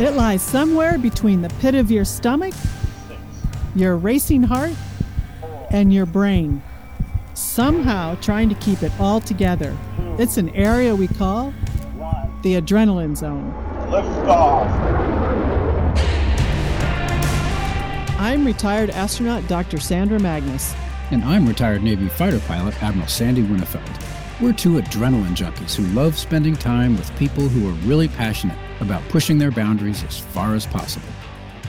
It lies somewhere between the pit of your stomach, your racing heart, and your brain, somehow trying to keep it all together. It's an area we call the Adrenaline Zone. Lift off. I'm retired astronaut Dr. Sandra Magnus. And I'm retired Navy fighter pilot Admiral Sandy Winnefeld. We're two adrenaline junkies who love spending time with people who are really passionate about pushing their boundaries as far as possible.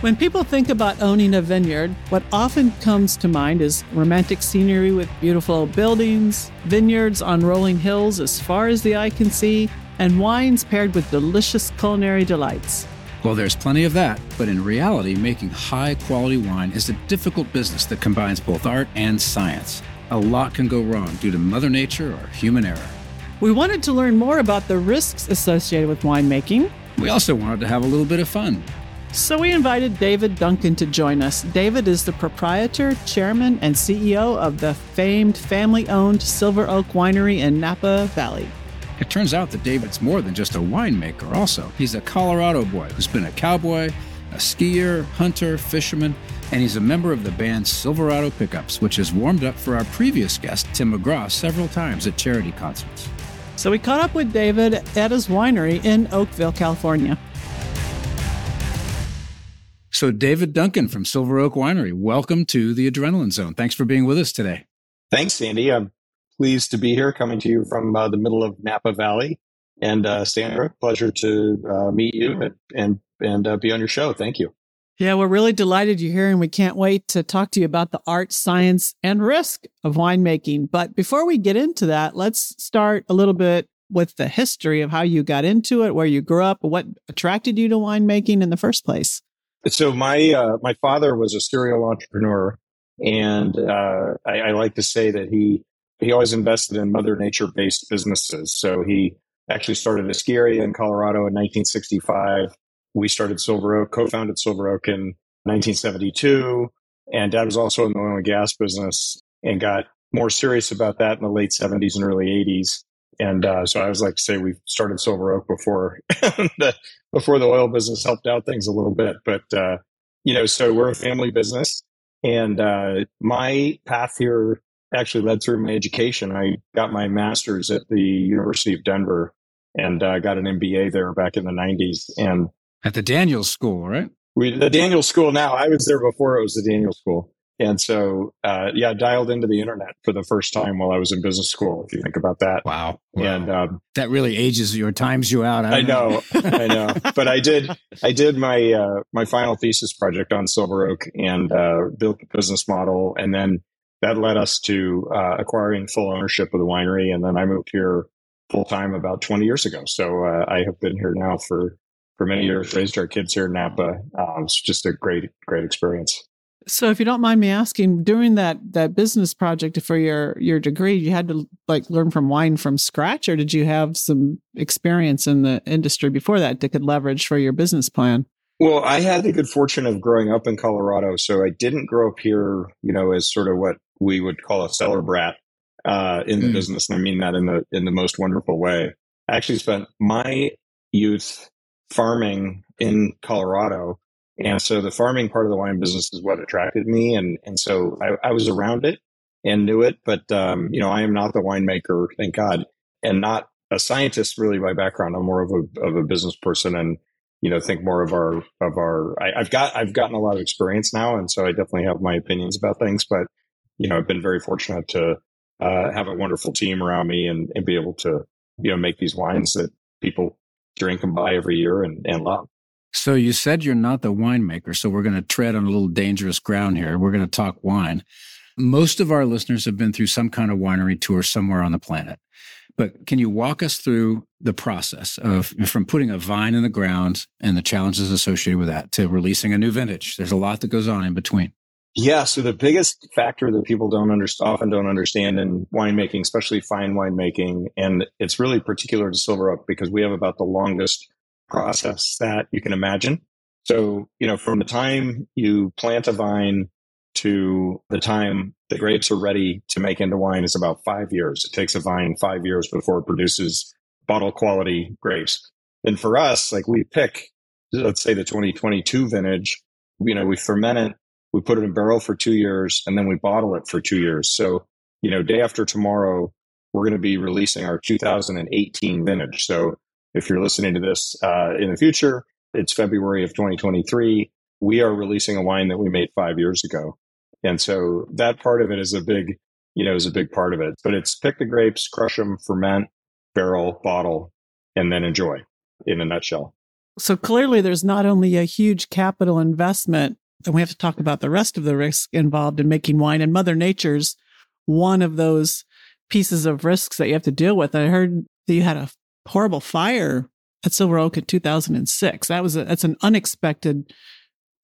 When people think about owning a vineyard, what often comes to mind is romantic scenery with beautiful buildings, vineyards on rolling hills as far as the eye can see, and wines paired with delicious culinary delights. Well, there's plenty of that, but in reality, making high-quality wine is a difficult business that combines both art and science. A lot can go wrong due to Mother Nature or human error. We wanted to learn more about the risks associated with winemaking. We also wanted to have a little bit of fun. So we invited David Duncan to join us. David is the proprietor, chairman, and CEO of the famed family-owned Silver Oak Winery in Napa Valley. It turns out that David's more than just a winemaker also. He's a Colorado boy who's been a cowboy, a skier, hunter, fisherman, and he's a member of the band Silverado Pickups, which has warmed up for our previous guest, Tim McGraw, several times at charity concerts. So we caught up with David at his winery in Oakville, California. So David Duncan from Silver Oak Winery, welcome to the Adrenaline Zone. Thanks for being with us today. Thanks, Sandy. I'm pleased to be here, coming to you from the middle of Napa Valley. And Sandra, pleasure to meet you and be on your show. Thank you. Yeah, we're really delighted you're here, and we can't wait to talk to you about the art, science, and risk of winemaking. But before we get into that, let's start a little bit with the history of how you got into it, where you grew up, what attracted you to winemaking in the first place. So my father was a serial entrepreneur, and I like to say that he always invested in Mother Nature-based businesses. So he actually started a ski area in Colorado in 1965. We started Silver Oak, co-founded Silver Oak in 1972, and Dad was also in the oil and gas business and got more serious about that in the late 70s and early 80s. And so I always like to say we started Silver Oak before the oil business helped out things a little bit. But, so we're a family business, and my path here actually led through my education. I got my master's at the University of Denver and got an MBA there back in the 90s. And at the Daniels School, right? The Daniels School now. I was there before it was the Daniels School. And so, I dialed into the internet for the first time while I was in business school, if you think about that. Wow. And that really ages you or times you out. I know. But I did my my final thesis project on Silver Oak and built the business model. And then that led us to acquiring full ownership of the winery. And then I moved here full-time about 20 years ago. So I have been here now for many years, raised our kids here in Napa. It's just a great, great experience. So if you don't mind me asking, doing that business project for your degree, you had to learn from wine from scratch, or did you have some experience in the industry before that could leverage for your business plan? Well, I had the good fortune of growing up in Colorado. So I didn't grow up here, as sort of what we would call a cellar brat in the business. And I mean that in the most wonderful way. I actually spent my youth farming in Colorado. And so the farming part of the wine business is what attracted me. And so I was around it and knew it, but, I am not the winemaker, thank God, and not a scientist really by background. I'm more of a business person and, think more of I've gotten a lot of experience now. And so I definitely have my opinions about things, but, I've been very fortunate to have a wonderful team around me and be able to, make these wines that people drink and buy every year and love. So you said you're not the winemaker, so we're going to tread on a little dangerous ground here. We're going to talk wine. Most of our listeners have been through some kind of winery tour somewhere on the planet. But can you walk us through the process from putting a vine in the ground and the challenges associated with that to releasing a new vintage? There's a lot that goes on in between. Yeah, so the biggest factor that people often don't understand in winemaking, especially fine winemaking, and it's really particular to Silver Oak because we have about the longest process that you can imagine. So, from the time you plant a vine to the time the grapes are ready to make into wine is about 5 years. It takes a vine 5 years before it produces bottle quality grapes. And for us, we pick let's say the 2022 vintage, you know, we ferment it, we put it in barrel for 2 years, and then we bottle it for 2 years. So, you know, day after tomorrow, we're going to be releasing our 2018 vintage. So if you're listening to this in the future, it's February of 2023. We are releasing a wine that we made 5 years ago. And so that part of it is a big, you know, is a big part of it. But it's pick the grapes, crush them, ferment, barrel, bottle, and then enjoy in a nutshell. So clearly there's not only a huge capital investment, and we have to talk about the rest of the risk involved in making wine, and Mother Nature's one of those pieces of risks that you have to deal with. I heard that you had a horrible fire at Silver Oak in 2006. That's an unexpected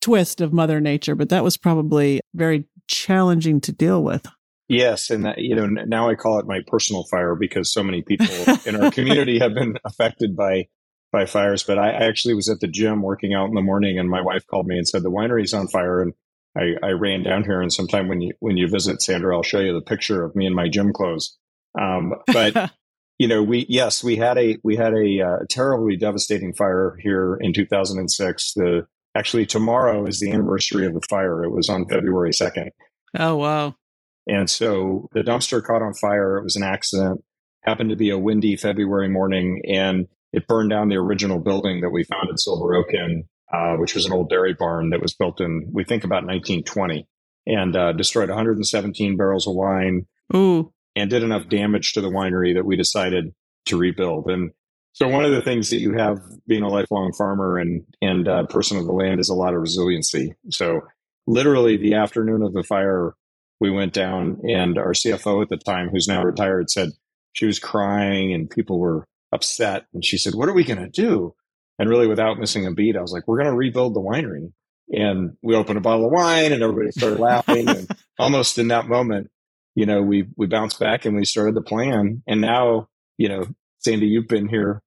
twist of Mother Nature, but that was probably very challenging to deal with. Yes, and that, you know, now I call it my personal fire because so many people in our community have been affected by fires. But I actually was at the gym working out in the morning, and my wife called me and said the winery's on fire, and I ran down here. And sometime when you visit, Sandra, I'll show you the picture of me in my gym clothes. But you know, we had a terribly devastating fire here in 2006. Actually, tomorrow is the anniversary of the fire. It was on February 2nd. Oh, wow. And so the dumpster caught on fire. It was an accident. Happened to be a windy February morning, and it burned down the original building that we founded Silver Oak in, which was an old dairy barn that was built in, we think, about 1920, and destroyed 117 barrels of wine. Ooh. And did enough damage to the winery that we decided to rebuild. And so one of the things that you have being a lifelong farmer and person of the land is a lot of resiliency. So literally the afternoon of the fire, we went down, and our CFO at the time, who's now retired, said she was crying and people were upset. And she said, "What are we going to do?" And really, without missing a beat, I was like, "We're going to rebuild the winery." And we opened a bottle of wine and everybody started laughing. And almost in that moment, you know, we bounced back and we started the plan. And now, you know, Sandy, you've been here.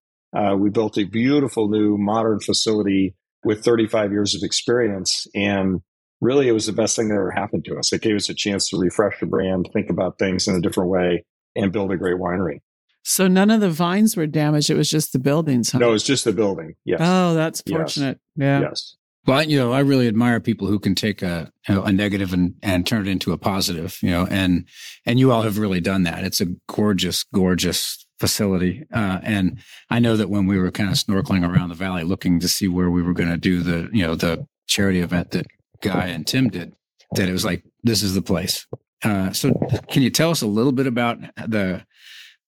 We built a beautiful new modern facility with 35 years of experience. And really, it was the best thing that ever happened to us. It gave us a chance to refresh the brand, think about things in a different way, and build a great winery. So none of the vines were damaged. It was just the buildings. Huh? No, it was just the building. Yes. Oh, that's fortunate. Yes. Yeah. Yes. Well, you know, I really admire people who can take a negative and turn it into a positive, you know, and you all have really done that. It's a gorgeous, gorgeous facility. And I know that when we were kind of snorkeling around the valley, looking to see where we were going to do the, you know, the charity event that Guy and Tim did, that it was like, this is the place. So can you tell us a little bit about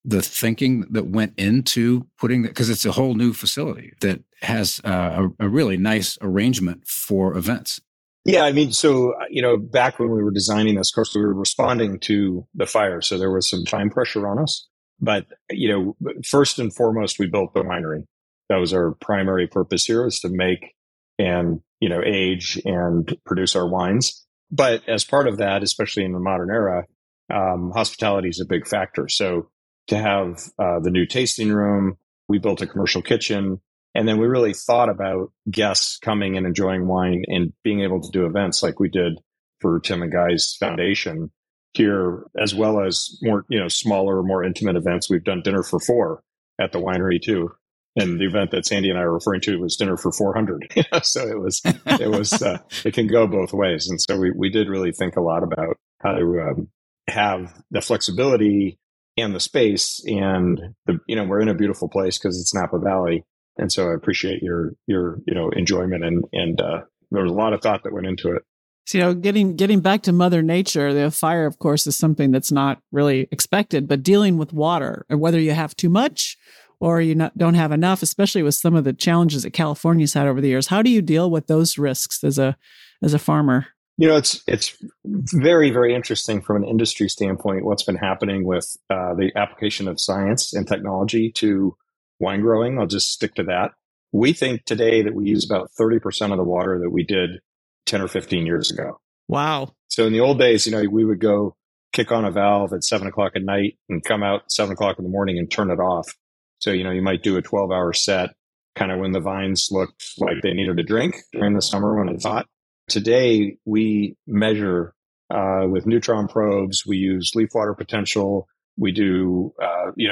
the thinking that went into putting that, because it's a whole new facility that has a really nice arrangement for events? Yeah, I mean, so, you know, back when we were designing this, of course, we were responding to the fire. So there was some time pressure on us. But, you know, first and foremost, we built the winery. That was our primary purpose here, is to make and, you know, age and produce our wines. But as part of that, especially in the modern era, hospitality is a big factor. So to have the new tasting room, we built a commercial kitchen, and then we really thought about guests coming and enjoying wine and being able to do events like we did for Tim and Guy's foundation here, as well as more, you know, smaller, more intimate events. We've done dinner for four at the winery too. And the event that Sandy and I are referring to was dinner for 400. So it was it can go both ways. And so we did really think a lot about how to have the flexibility and the space, and the, you know, we're in a beautiful place because it's Napa Valley. And so I appreciate your, you know, enjoyment and there was a lot of thought that went into it. So, you know, getting back to Mother Nature, the fire, of course, is something that's not really expected, but dealing with water, and whether you have too much or you don't have enough, especially with some of the challenges that California's had over the years. How do you deal with those risks as a farmer? You know, it's very, very interesting from an industry standpoint, what's been happening with the application of science and technology to wine growing. I'll just stick to that. We think today that we use about 30% of the water that we did 10 or 15 years ago. Wow. So in the old days, you know, we would go kick on a valve at 7:00 at night and come out at 7:00 in the morning and turn it off. So, you know, you might do a 12-hour set kind of when the vines looked like they needed a drink during the summer when it's hot. Today, we measure with neutron probes. We use leaf water potential. We do,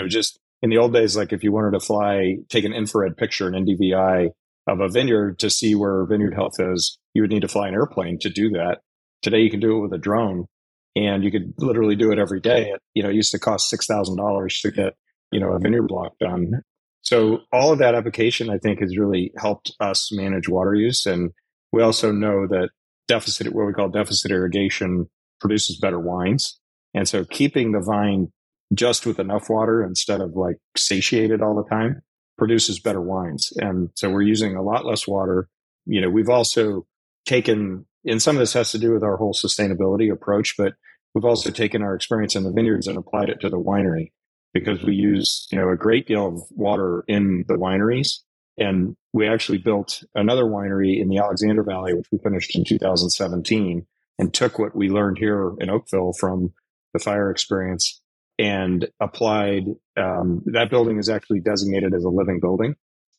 just in the old days, like if you wanted to take an infrared picture, an NDVI of a vineyard to see where vineyard health is. You would need to fly an airplane to do that. Today, you can do it with a drone, and you could literally do it every day. It used to cost $6,000 to get, a vineyard block done. So all of that application, I think, has really helped us manage water use. And we also know that what we call deficit irrigation, produces better wines. And so keeping the vine just with enough water instead of satiated all the time produces better wines. And so we're using a lot less water. We've also taken, and some of this has to do with our whole sustainability approach, but we've also taken our experience in the vineyards and applied it to the winery, because we use, a great deal of water in the wineries. And we actually built another winery in the Alexander Valley, which we finished in 2017, and took what we learned here in Oakville from the fire experience and applied. That building is actually designated as a living building.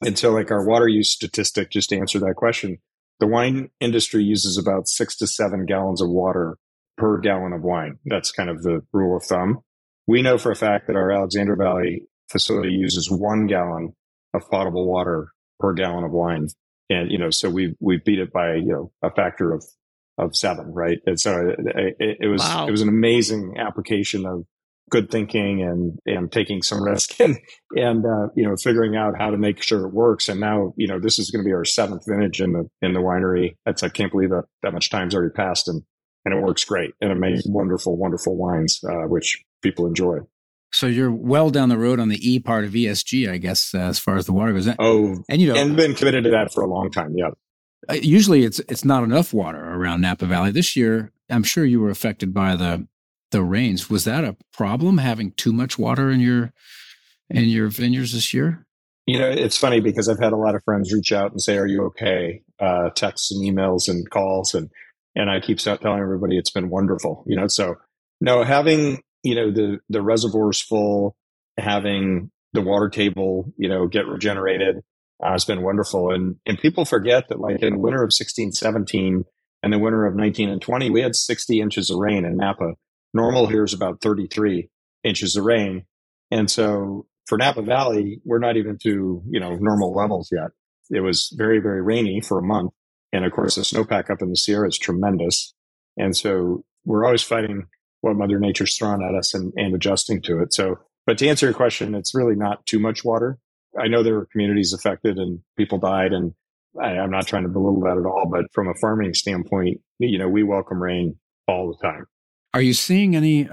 And so our water use statistic, just to answer that question, the wine industry uses about 6 to 7 gallons of water per gallon of wine. That's kind of the rule of thumb. We know for a fact that our Alexander Valley facility uses 1 gallon of potable water per gallon of wine. And, so we beat it by, a factor of 7, right? And so it was, wow. It was an amazing application of good thinking and taking some risk and figuring out how to make sure it works. And now, this is going to be our 7th vintage in the winery. I can't believe that much time's already passed, and it works great. And it makes wonderful, wonderful wines, which people enjoy. So you're well down the road on the E part of ESG, I guess, as far as the water goes. And been committed to that for a long time. Yeah. Usually it's not enough water around Napa Valley. This year, I'm sure you were affected by the rains. Was that a problem, having too much water in your vineyards this year? It's funny because I've had a lot of friends reach out and say, "Are you okay?" Texts and emails and calls, and I keep telling everybody it's been wonderful. So no, having the reservoirs full, having the water table get regenerated. It's been wonderful. And people forget that in the winter of 16-17 and the winter of 19 and 20, we had 60 inches of rain in Napa. Normal here is about 33 inches of rain. And so for Napa Valley, we're not even to, normal levels yet. It was very, very rainy for a month. And of course, the snowpack up in the Sierra is tremendous. And so we're always fighting what Mother Nature's thrown at us and adjusting to it. So, but to answer your question, it's really not too much water. I know there were communities affected and people died, and I'm not trying to belittle that at all. But from a farming standpoint, we welcome rain all the time. Are you seeing any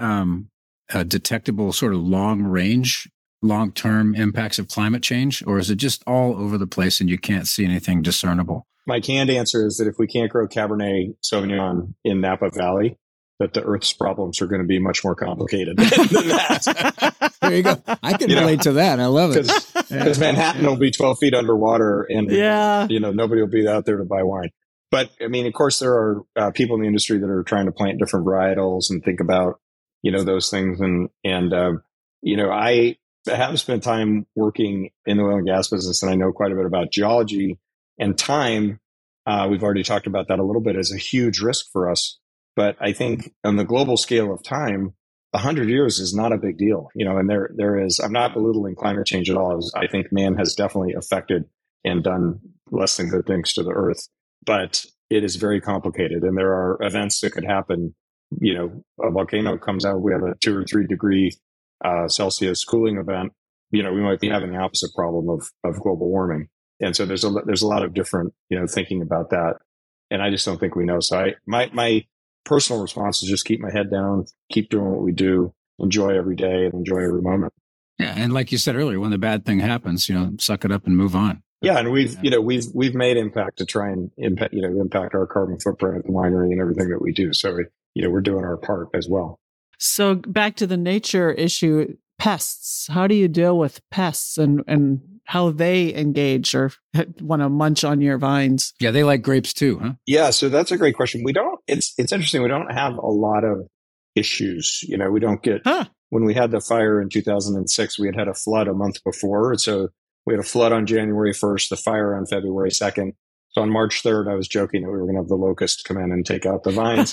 detectable sort of long-range, long-term impacts of climate change? Or is it just all over the place and you can't see anything discernible? My canned answer is that if we can't grow Cabernet Sauvignon in Napa Valley, that the Earth's problems are going to be much more complicated than that. There you go. I can relate to that. I love it. Because Manhattan will be 12 feet underwater, and nobody will be out there to buy wine. But I mean, of course, there are people in the industry that are trying to plant different varietals and think about those things. And I have spent time working in the oil and gas business, and I know quite a bit about geology and time. We've already talked about that a little bit as a huge risk for us. But I think on the global scale of time, 100 years is not a big deal, and there is, I'm not belittling climate change at all. I think man has definitely affected and done less than good things to the earth, but it is very complicated. And there are events that could happen, a volcano comes out, we have a 2 or 3 degree Celsius cooling event, we might be having the opposite problem of global warming. And so there's a lot of different, thinking about that. And I just don't think we know. So my personal response is just keep my head down, keep doing what we do, enjoy every day and enjoy every moment. Yeah. And like you said earlier, when the bad thing happens, suck it up and move on. Yeah. And we've made impact to try and impact our carbon footprint at the winery and everything that we do. So, we're doing our part as well. So back to the nature issue, pests. How do you deal with pests and how they engage or want to munch on your vines? Yeah, they like grapes too, huh? Yeah, so that's a great question. It's interesting. We don't have a lot of issues. We don't get, when we had the fire in 2006, we had a flood a month before. So we had a flood on January 1st, the fire on February 2nd. So on March 3rd, I was joking that we were going to have the locusts come in and take out the vines.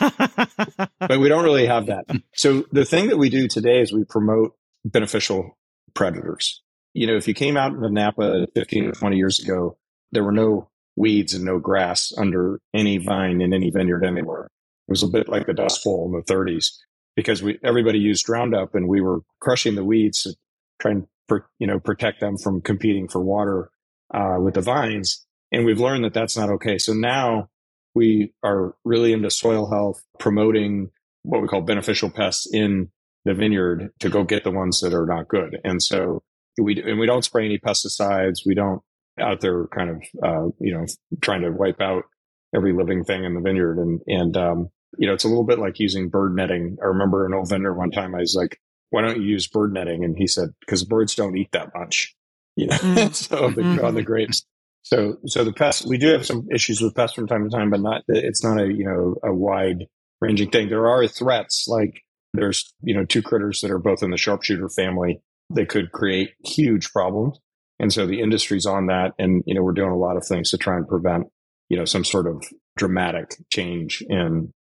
But we don't really have that. So the thing that we do today is we promote beneficial predators. If you came out in the Napa 15 or 20 years ago, there were no weeds and no grass under any vine in any vineyard anywhere. It was a bit like the Dust Bowl in the 30s because everybody used Roundup and we were crushing the weeds to try and protect them from competing for water with the vines. And we've learned that that's not okay. So now we are really into soil health, promoting what we call beneficial pests in the vineyard to go get the ones that are not good. And so we don't spray any pesticides. We don't out there kind of, trying to wipe out every living thing in the vineyard. And it's a little bit like using bird netting. I remember an old vendor one time, I was like, why don't you use bird netting? And he said, because birds don't eat that much, on the grapes. So the pests, we do have some issues with pests from time to time, but it's not a wide ranging thing. There are threats, like there's, two critters that are both in the sharpshooter family that could create huge problems. And so the industry's on that. And, we're doing a lot of things to try and prevent, some sort of dramatic change in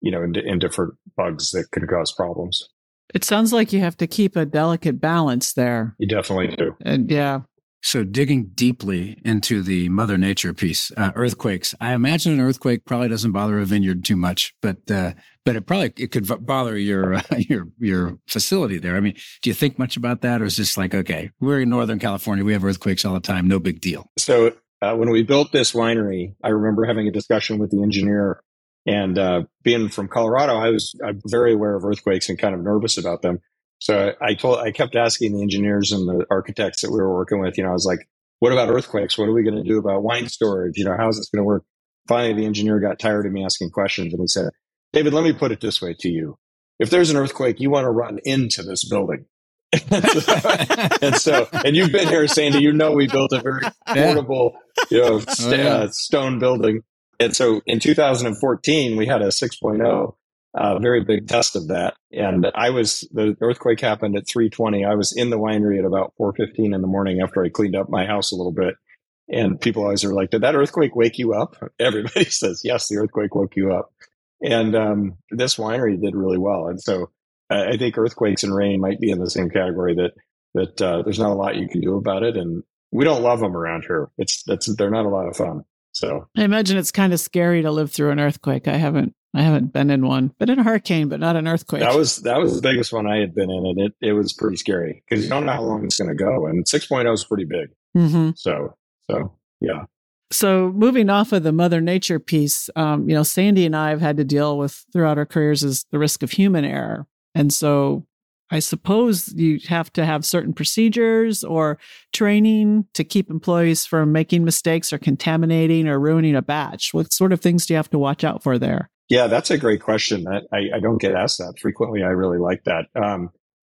different bugs that could cause problems. It sounds like you have to keep a delicate balance there. You definitely do. Yeah. So digging deeply into the Mother Nature piece, earthquakes. I imagine an earthquake probably doesn't bother a vineyard too much, but it could bother your facility there. I mean, do you think much about that, or is this like, okay, we're in Northern California, we have earthquakes all the time, no big deal? So when we built this winery, I remember having a discussion with the engineer, and being from Colorado, I'm very aware of earthquakes and kind of nervous about them. So I kept asking the engineers and the architects that we were working with, I was like, what about earthquakes? What are we going to do about wine storage? How's this going to work? Finally, the engineer got tired of me asking questions and he said, David, let me put it this way to you. If there's an earthquake, you want to run into this building. and you've been here, Sandy, we built a very portable, stone building. And so in 2014, we had a 6.0. Very big test of that. And the earthquake happened at 3:20. I was in the winery at about 4:15 in the morning after I cleaned up my house a little bit. And people always are like, did that earthquake wake you up? Everybody says, yes, the earthquake woke you up. And this winery did really well. And so I think earthquakes and rain might be in the same category that there's not a lot you can do about it. And we don't love them around here. They're not a lot of fun. So I imagine it's kind of scary to live through an earthquake. I haven't been in one, but in a hurricane, but not an earthquake. That was the biggest one I had been in, and it was pretty scary because you don't know how long it's going to go. And 6.0 is pretty big. Mm-hmm. So yeah. So moving off of the Mother Nature piece, Sandy and I have had to deal with throughout our careers is the risk of human error. And so I suppose you have to have certain procedures or training to keep employees from making mistakes or contaminating or ruining a batch. What sort of things do you have to watch out for there? Yeah, that's a great question. I don't get asked that frequently. I really like that.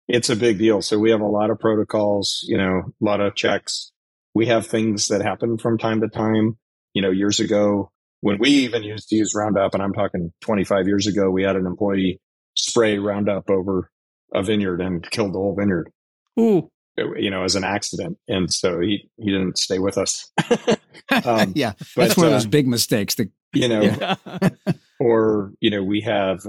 It's a big deal. So we have a lot of protocols, a lot of checks. We have things that happen from time to time. Years ago, when we even used to use Roundup, and I'm talking 25 years ago, we had an employee spray Roundup over a vineyard and killed the whole vineyard. Ooh. As an accident. And so he didn't stay with us. Yeah. That's one of those big mistakes that, or, we have,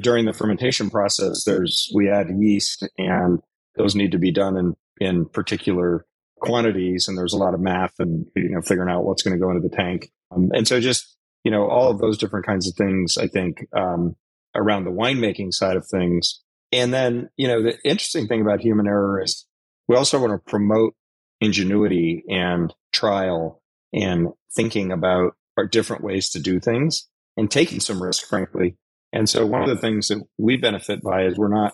during the fermentation process, we add yeast, and those need to be done in particular quantities. And there's a lot of math and, figuring out what's going to go into the tank. And so just, all of those different kinds of things, I think, around the winemaking side of things. And then, the interesting thing about human error is we also want to promote ingenuity and trial and thinking about our different ways to do things and taking some risk, frankly. And so one of the things that we benefit by is we're not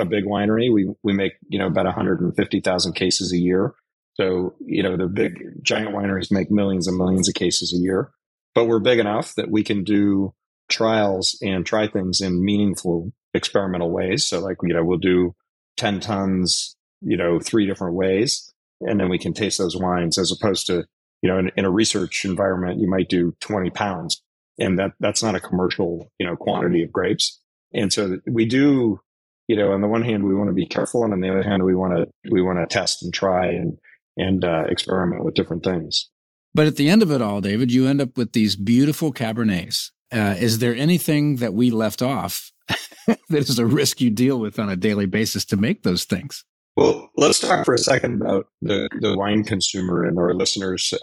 a big winery. We make, about 150,000 cases a year. So, the big giant wineries make millions and millions of cases a year, but we're big enough that we can do trials and try things in meaningful experimental ways. So like, we'll do 10 tons, 3 different ways, and then we can taste those wines, as opposed to, in a research environment, you might do 20 pounds. And that's not a commercial, quantity of grapes. And so we do, on the one hand, we want to be careful. And on the other hand, we want to test and try and experiment with different things. But at the end of it all, David, you end up with these beautiful Cabernets. Is there anything that we left off that is a risk you deal with on a daily basis to make those things? Well, let's talk for a second about the wine consumer and our listeners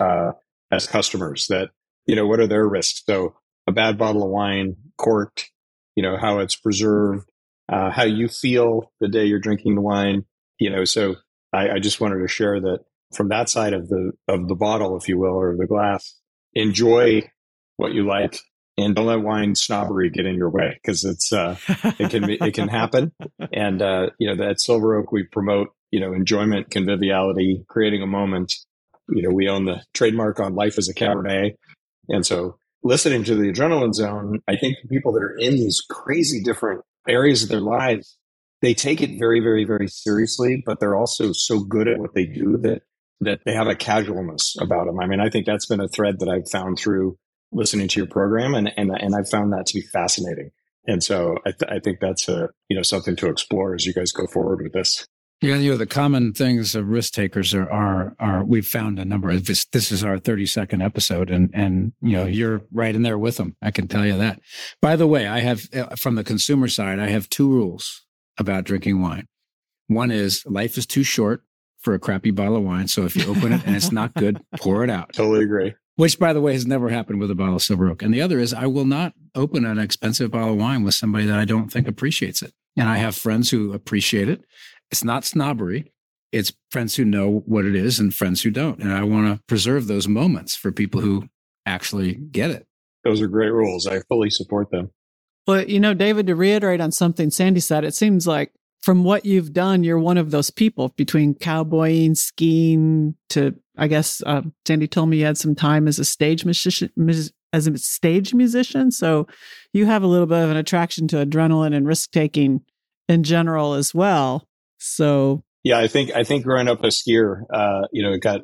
as customers. That you know, what are their risks? So a bad bottle of wine, corked, you know, how it's preserved, how you feel the day you're drinking the wine, you know. So I just wanted to share that from that side of the bottle, if you will, or the glass, enjoy what you like and don't let wine snobbery get in your way, because it's it can happen. And you know, at Silver Oak we promote, you know, enjoyment, conviviality, creating a moment. You know, we own the trademark on life as a Cabernet, and so listening to the Adrenaline Zone, I think the people that are in these crazy different areas of their lives, they take it very, very, very seriously, but they're also so good at what they do that they have a casualness about them. I mean, I think that's been a thread that I've found through listening to your program, and I've found that to be fascinating. And so I think that's a, you know, something to explore as you guys go forward with this. Yeah, you know, the common things of risk takers are we've found a number of this. This is our 32nd episode, and you know, you're right in there with them. I can tell you that. By the way, I have, from the consumer side, I have two rules about drinking wine. One is life is too short for a crappy bottle of wine. So if you open it and it's not good, pour it out. Totally agree. Which, by the way, has never happened with a bottle of Silver Oak. And the other is I will not open an expensive bottle of wine with somebody that I don't think appreciates it. And I have friends who appreciate it. It's not snobbery. It's friends who know what it is and friends who don't. And I want to preserve those moments for people who actually get it. Those are great rules. I fully support them. Well, you know, David, to reiterate on something Sandy said, it seems like from what you've done, you're one of those people between cowboying, skiing to, I guess, Sandy told me you had some time as a stage musician, So you have a little bit of an attraction to adrenaline and risk taking in general as well. So yeah, I think growing up a skier, you know, it got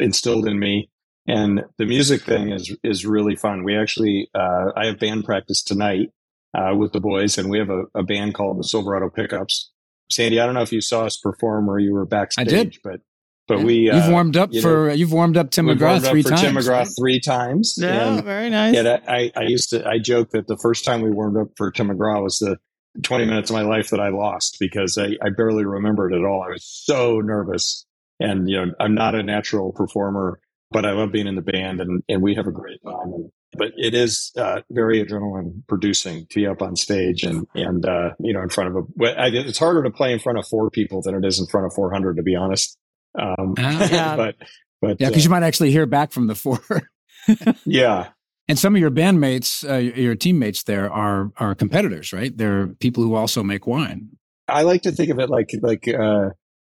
instilled in me, and the music thing is really fun. We actually, I have band practice tonight with the boys, and we have a band called the Silverado Pickups. Sandy, I don't know if you saw us perform or you were backstage. I did. But we you've warmed up Tim McGraw three times. Tim McGraw three times. Yeah, very nice. Yeah, I joke that the first time we warmed up for Tim McGraw was the 20 minutes of my life that I lost, because I barely remembered it at all. I was so nervous, and you know, I'm not a natural performer, but I love being in the band, and we have a great time. But it is very adrenaline producing to be up on stage and you know, in front of it's harder to play in front of four people than it is in front of 400, to be honest. Yeah. But yeah, because you might actually hear back from the four. Yeah. And some of your bandmates, your teammates there are competitors, right? They're people who also make wine. I like to think of it like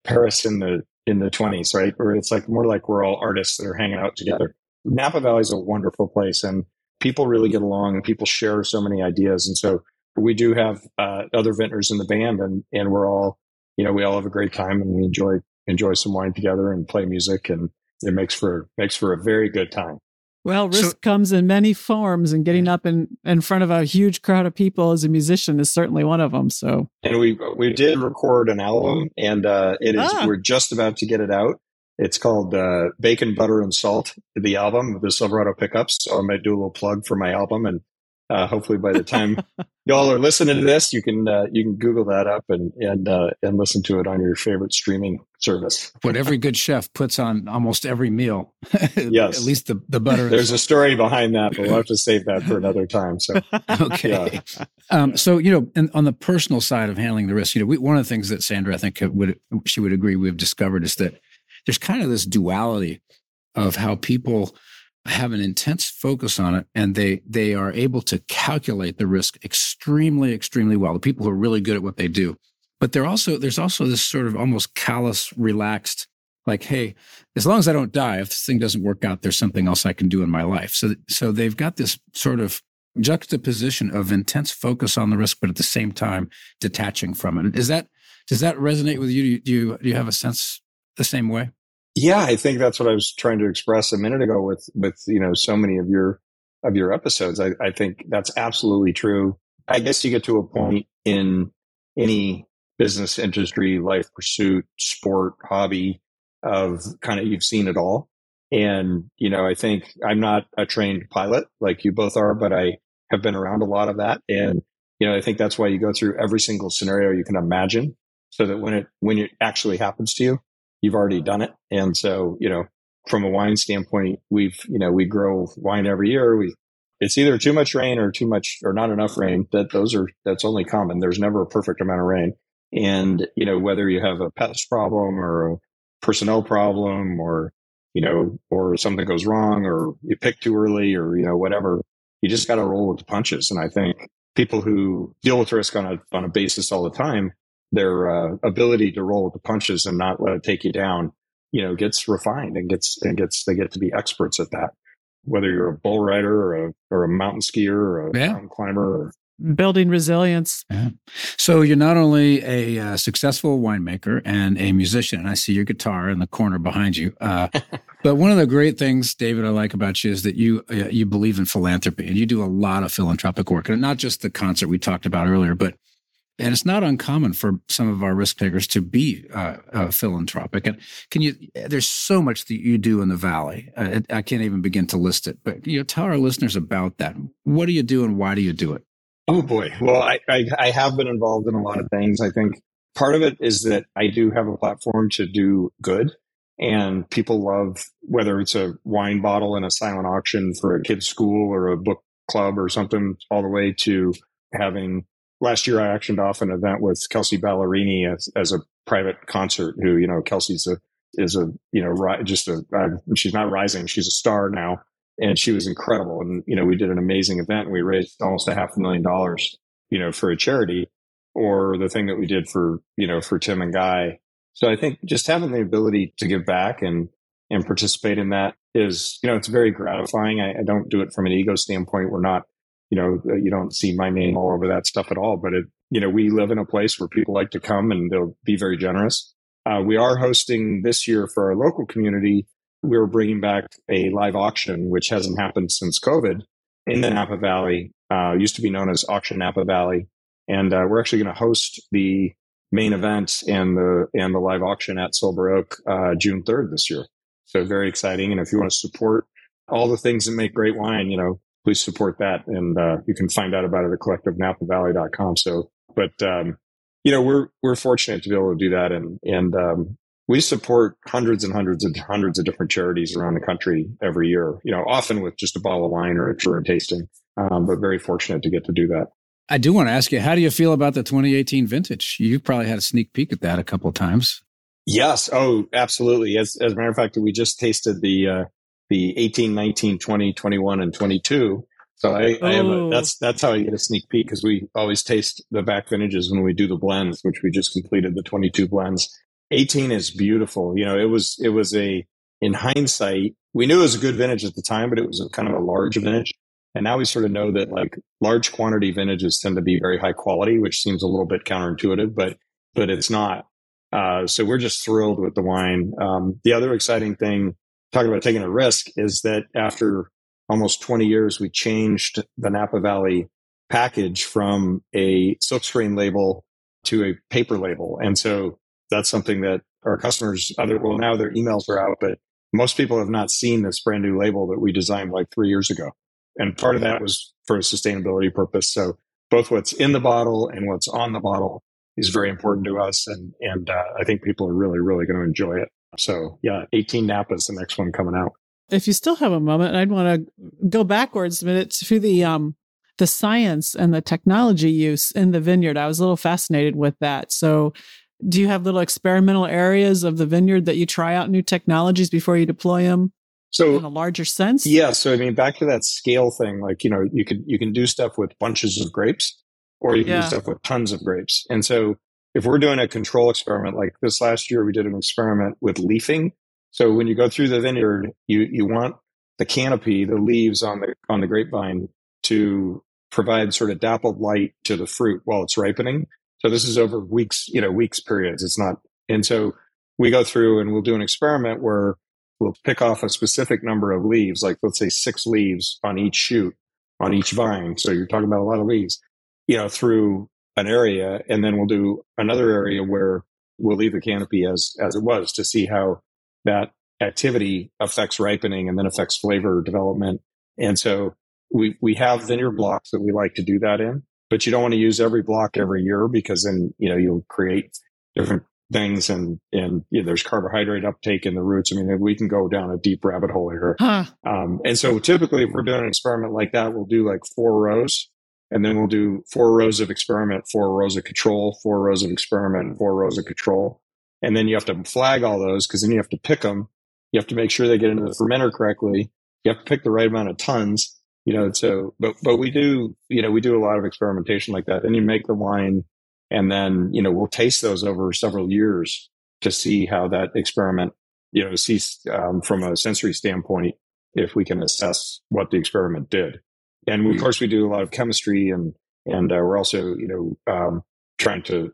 Paris in the 20s, right? Where it's like more like we're all artists that are hanging out together. Napa Valley is a wonderful place, and people really get along, and people share so many ideas. And so we do have other vintners in the band, and we're all, you know, we all have a great time, and we enjoy some wine together and play music, and it makes for a very good time. Well, risk comes in many forms, and getting up in front of a huge crowd of people as a musician is certainly one of them. So, and we did record an album, and we're just about to get it out. It's called Bacon, Butter and Salt, the album, the Silverado Pickups. So I might do a little plug for my album, and hopefully by the time y'all are listening to this, you can Google that up and listen to it on your favorite streaming service. What every good chef puts on almost every meal. Yes. At least the butter. There's a story behind that, but we'll have to save that for another time. So okay. Yeah. So, you know, and on the personal side of handling the risk, you know, one of the things that Sandra, I think she would agree we've discovered, is that there's kind of this duality of how people have an intense focus on it, and they are able to calculate the risk extremely, extremely well. The people who are really good at what they do. But there's also this sort of almost callous, relaxed, like, hey, as long as I don't die, if this thing doesn't work out, there's something else I can do in my life. So they've got this sort of juxtaposition of intense focus on the risk, but at the same time, detaching from it. Does that resonate with you? Do you have a sense the same way? Yeah, I think that's what I was trying to express a minute ago with you know, so many of your episodes. I think that's absolutely true. I guess you get to a point in any business, industry, life pursuit, sport, hobby of kind of you've seen it all. And, you know, I think I'm not a trained pilot like you both are, but I have been around a lot of that. And, you know, I think that's why you go through every single scenario you can imagine, so that when it actually happens to you, you've already done it. And so, you know, from a wine standpoint, we grow wine every year. It's either too much rain or too much or not enough rain. That's only common. There's never a perfect amount of rain. And, whether you have a pest problem or a personnel problem or, or something goes wrong or you pick too early or, whatever, you just got to roll with the punches. And I think people who deal with risk on a basis all the time, their ability to roll with the punches and not let it take you down, gets refined and they get to be experts at that. Whether you're a bull rider or a mountain skier or a mountain climber, building resilience. Yeah. So you're not only a successful winemaker and a musician, and I see your guitar in the corner behind you. But one of the great things, David, I like about you is that you believe in philanthropy, and you do a lot of philanthropic work, and not just the concert we talked about earlier, and it's not uncommon for some of our risk takers to be philanthropic. And there's so much that you do in the Valley. I can't even begin to list it, but tell our listeners about that. What do you do and why do you do it? Oh boy. Well, I have been involved in a lot of things. I think part of it is that I do have a platform to do good, and people love, whether it's a wine bottle and a silent auction for a kid's school or a book club or something, all the way to having. Last year, I auctioned off an event with Kelsey Ballerini as a private concert. Who, Kelsey's she's not rising; she's a star now, and she was incredible. And we did an amazing event, and we raised almost $500,000, for a charity, or the thing that we did for for Tim and Guy. So I think just having the ability to give back and participate in that is it's very gratifying. I don't do it from an ego standpoint. We're not. You don't see my name all over that stuff at all, but we live in a place where people like to come and they'll be very generous. We are hosting this year for our local community. We're bringing back a live auction, which hasn't happened since COVID in the Napa Valley. It used to be known as Auction Napa Valley. And we're actually going to host the main event and the live auction at Silver Oak, June 3rd this year. So very exciting. And if you want to support all the things that make great wine, please support that. And you can find out about it at collectivenapavalley.com. So, we're fortunate to be able to do that. And we support hundreds and hundreds of different charities around the country every year, often with just a bottle of wine or a tour and tasting, but very fortunate to get to do that. I do want to ask you, how do you feel about the 2018 vintage? You probably had a sneak peek at that a couple of times. Yes. Oh, absolutely. As a matter of fact, we just tasted the 18, 19, 20, 21, and 22. So I have that's how I get a sneak peek, because we always taste the back vintages when we do the blends, which we just completed the 22 blends. 18 is beautiful. In hindsight, we knew it was a good vintage at the time, but it was kind of a large vintage. And now we sort of know that like large quantity vintages tend to be very high quality, which seems a little bit counterintuitive, but it's not. So we're just thrilled with the wine. The other exciting thing, talking about taking a risk, is that after almost 20 years, we changed the Napa Valley package from a silkscreen label to a paper label. And so that's something that our customers, now their emails are out, but most people have not seen this brand new label that we designed like 3 years ago. And part of that was for a sustainability purpose. So both what's in the bottle and what's on the bottle is very important to us. And I think people are really, really going to enjoy it. So yeah, 18 Napa is the next one coming out. If you still have a moment, I'd want to go backwards a minute to the science and the technology use in the vineyard. I was a little fascinated with that. So do you have little experimental areas of the vineyard that you try out new technologies before you deploy them in a larger sense? Yeah. So, back to that scale thing, like, you can do stuff with bunches of grapes, or you can do stuff with tons of grapes. And so if we're doing a control experiment, like this last year, we did an experiment with leafing. So when you go through the vineyard, you want the canopy, the leaves on the grapevine, to provide sort of dappled light to the fruit while it's ripening. So this is over weeks periods. It's not. And so we go through and we'll do an experiment where we'll pick off a specific number of leaves, like let's say 6 leaves on each shoot, on each vine. So you're talking about a lot of leaves, through an area, and then we'll do another area where we'll leave the canopy as it was, to see how that activity affects ripening and then affects flavor development. And so we have vineyard blocks that we like to do that in, but you don't want to use every block every year, because then you'll create different things, and you know, there's carbohydrate uptake in the roots. I mean, we can go down a deep rabbit hole here. Huh. And so typically if we're doing an experiment like that, we'll do like 4 rows, and then we'll do 4 rows of experiment, 4 rows of control, 4 rows of experiment, 4 rows of control. And then you have to flag all those, because then you have to pick them. You have to make sure they get into the fermenter correctly. You have to pick the right amount of tons, you know, so, but we do, you know, we do a lot of experimentation like that. And you make the wine, and then, you know, we'll taste those over several years to see how that experiment, you know, from a sensory standpoint, if we can assess what the experiment did. And we, of course, we do a lot of chemistry, and we're also, you know, trying to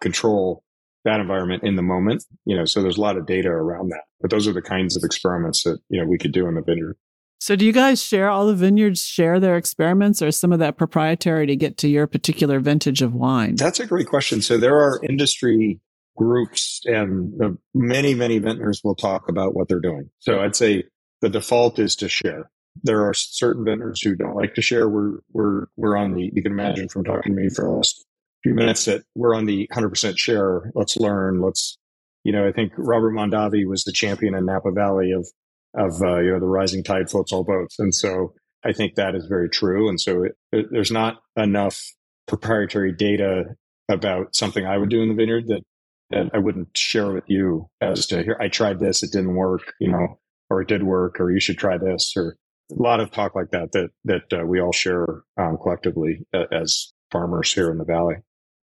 control that environment in the moment, you know, so there's a lot of data around that. But those are the kinds of experiments that, you know, we could do in the vineyard. So do you guys share their experiments, or is some of that proprietary to get to your particular vintage of wine? That's a great question. So there are industry groups, and many, many vintners will talk about what they're doing. So I'd say the default is to share. There are certain vintners who don't like to share. We're on the, you can imagine from talking to me for the last few minutes, that we're on the 100% share. Let's learn. You know, I think Robert Mondavi was the champion in Napa Valley of you know, the rising tide floats all boats. And so I think that is very true. And so there's not enough proprietary data about something I would do in the vineyard that I wouldn't share with you as to, here, I tried this, it didn't work, you know, or it did work, or you should try this, or a lot of talk like that we all share collectively as farmers here in the Valley.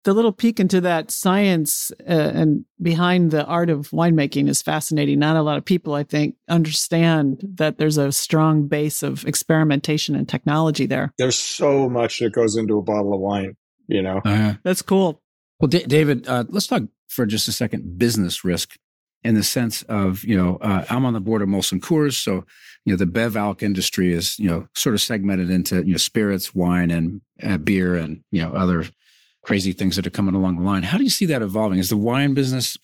The little peek into that science and behind the art of winemaking is fascinating. Not a lot of people, I think, understand that there's a strong base of experimentation and technology there. There's so much that goes into a bottle of wine, you know. That's cool. Well, David, let's talk for just a second business risk, in the sense of, you know, I'm on the board of Molson Coors. So, you know, the bev alc industry is, you know, sort of segmented into, you know, spirits, wine, and beer, and, you know, other crazy things that are coming along the line. How do you see that evolving? Is the wine business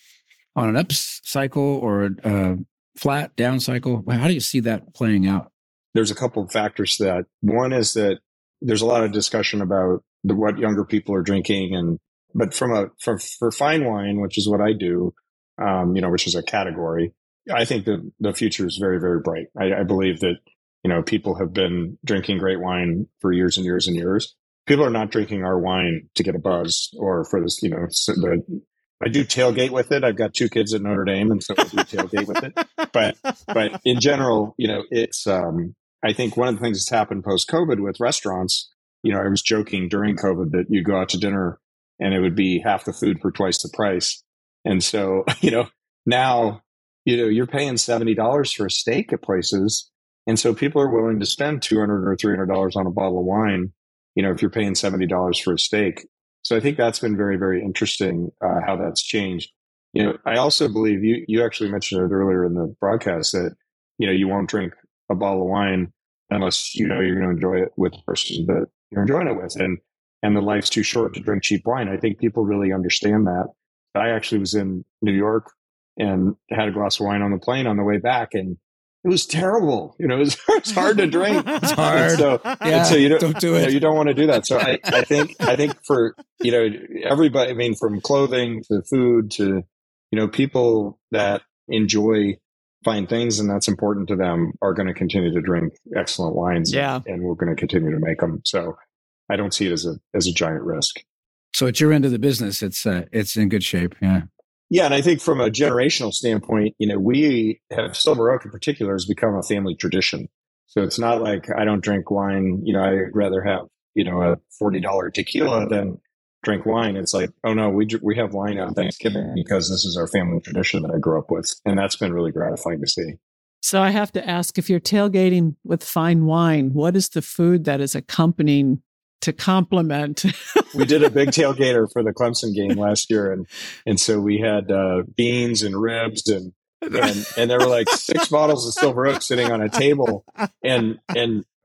on an up cycle or a flat down cycle? How do you see that playing out? There's a couple of factors to that. One is that there's a lot of discussion about what younger people are drinking, but for fine wine, which is what I do, you know, which is a category, I think that the future is very, very bright. I believe that, you know, people have been drinking great wine for years and years and years. People are not drinking our wine to get a buzz or for this, you know, I do tailgate with it. I've got 2 kids at Notre Dame, and so I do tailgate with it. But in general, you know, it's, I think one of the things that's happened post-COVID with restaurants, you know, I was joking during COVID that you go out to dinner and it would be half the food for twice the price. And so, you know, now, you know, you're paying $70 for a steak at places. And so people are willing to spend $200 or $300 on a bottle of wine, you know, if you're paying $70 for a steak. So I think that's been very, very interesting how that's changed. You know, I also believe you actually mentioned it earlier in the broadcast that, you know, you won't drink a bottle of wine unless, you know, you're going to enjoy it with the person that you're enjoying it with. And the life's too short to drink cheap wine. I think people really understand that. I actually was in New York and had a glass of wine on the plane on the way back, and it was terrible. You know, it was hard to drink. It's hard. So you don't do it. You know, you don't want to do that. So I think for, you know, everybody, I mean, from clothing to food to, you know, people that enjoy fine things and that's important to them are going to continue to drink excellent wines. Yeah. And we're going to continue to make them. So I don't see it as a giant risk. So at your end of the business, it's in good shape. Yeah. Yeah. And I think from a generational standpoint, you know, we have, Silver Oak in particular, has become a family tradition. So it's not like I don't drink wine, you know, I'd rather have, you know, a $40 tequila than drink wine. It's like, oh no, we have wine on Thanksgiving because this is our family tradition that I grew up with. And that's been really gratifying to see. So I have to ask, if you're tailgating with fine wine, what is the food that is accompanying to complement? We did a big tailgater for the Clemson game last year. And so we had beans and ribs and there were like 6 bottles of Silver Oak sitting on a table. And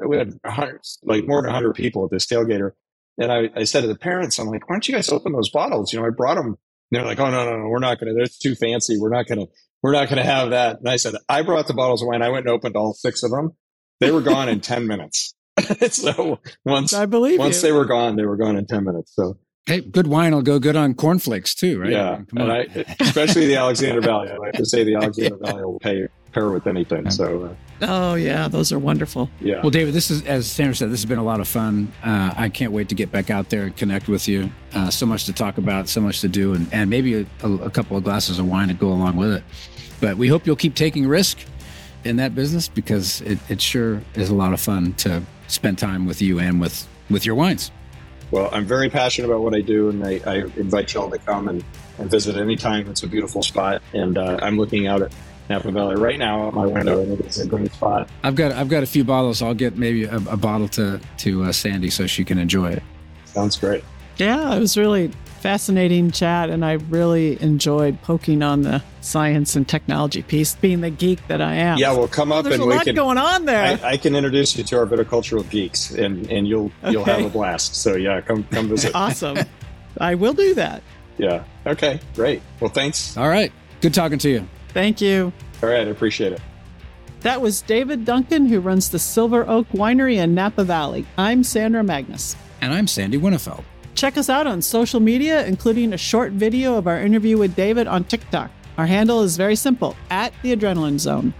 we had hundreds, like more than 100 people at this tailgater. And I said to the parents, I'm like, why don't you guys open those bottles? You know, I brought them. And they're like, oh, no, we're not going to, they're too fancy. We're not going to have that. And I said, I brought the bottles of wine. I went and opened all 6 of them. They were gone in 10 minutes. So once they were gone in 10 minutes. So Hey, good wine will go good on cornflakes too, right? Yeah, and especially the Alexander Valley. I like to say the Alexander Valley will pair with anything. So. Oh, yeah, those are wonderful. Yeah. Well, David, this is, as Sandra said, this has been a lot of fun. I can't wait to get back out there and connect with you. So much to talk about, so much to do, and maybe a couple of glasses of wine to go along with it. But we hope you'll keep taking risk in that business, because it sure is a lot of fun to spend time with you and with your wines. Well, I'm very passionate about what I do, and I invite you all to come and visit anytime. It's a beautiful spot, and I'm looking out at Napa Valley right now out my window, and it's a great spot. I've got a few bottles. I'll get maybe a bottle to Sandy so she can enjoy it. Sounds great. Yeah, it was really fascinating chat, and I really enjoyed poking on the science and technology piece, being the geek that I am. Yeah, well, come up and we can. There's a lot going on there. I can introduce you to our viticultural geeks, and you'll have a blast. So yeah, come visit. Awesome, I will do that. Yeah. Okay. Great. Well, thanks. All right. Good talking to you. Thank you. All right. I appreciate it. That was David Duncan, who runs the Silver Oak Winery in Napa Valley. I'm Sandra Magnus, and I'm Sandy Winnefeld. Check us out on social media, including a short video of our interview with David on TikTok. Our handle is very simple, @The Adrenaline Zone.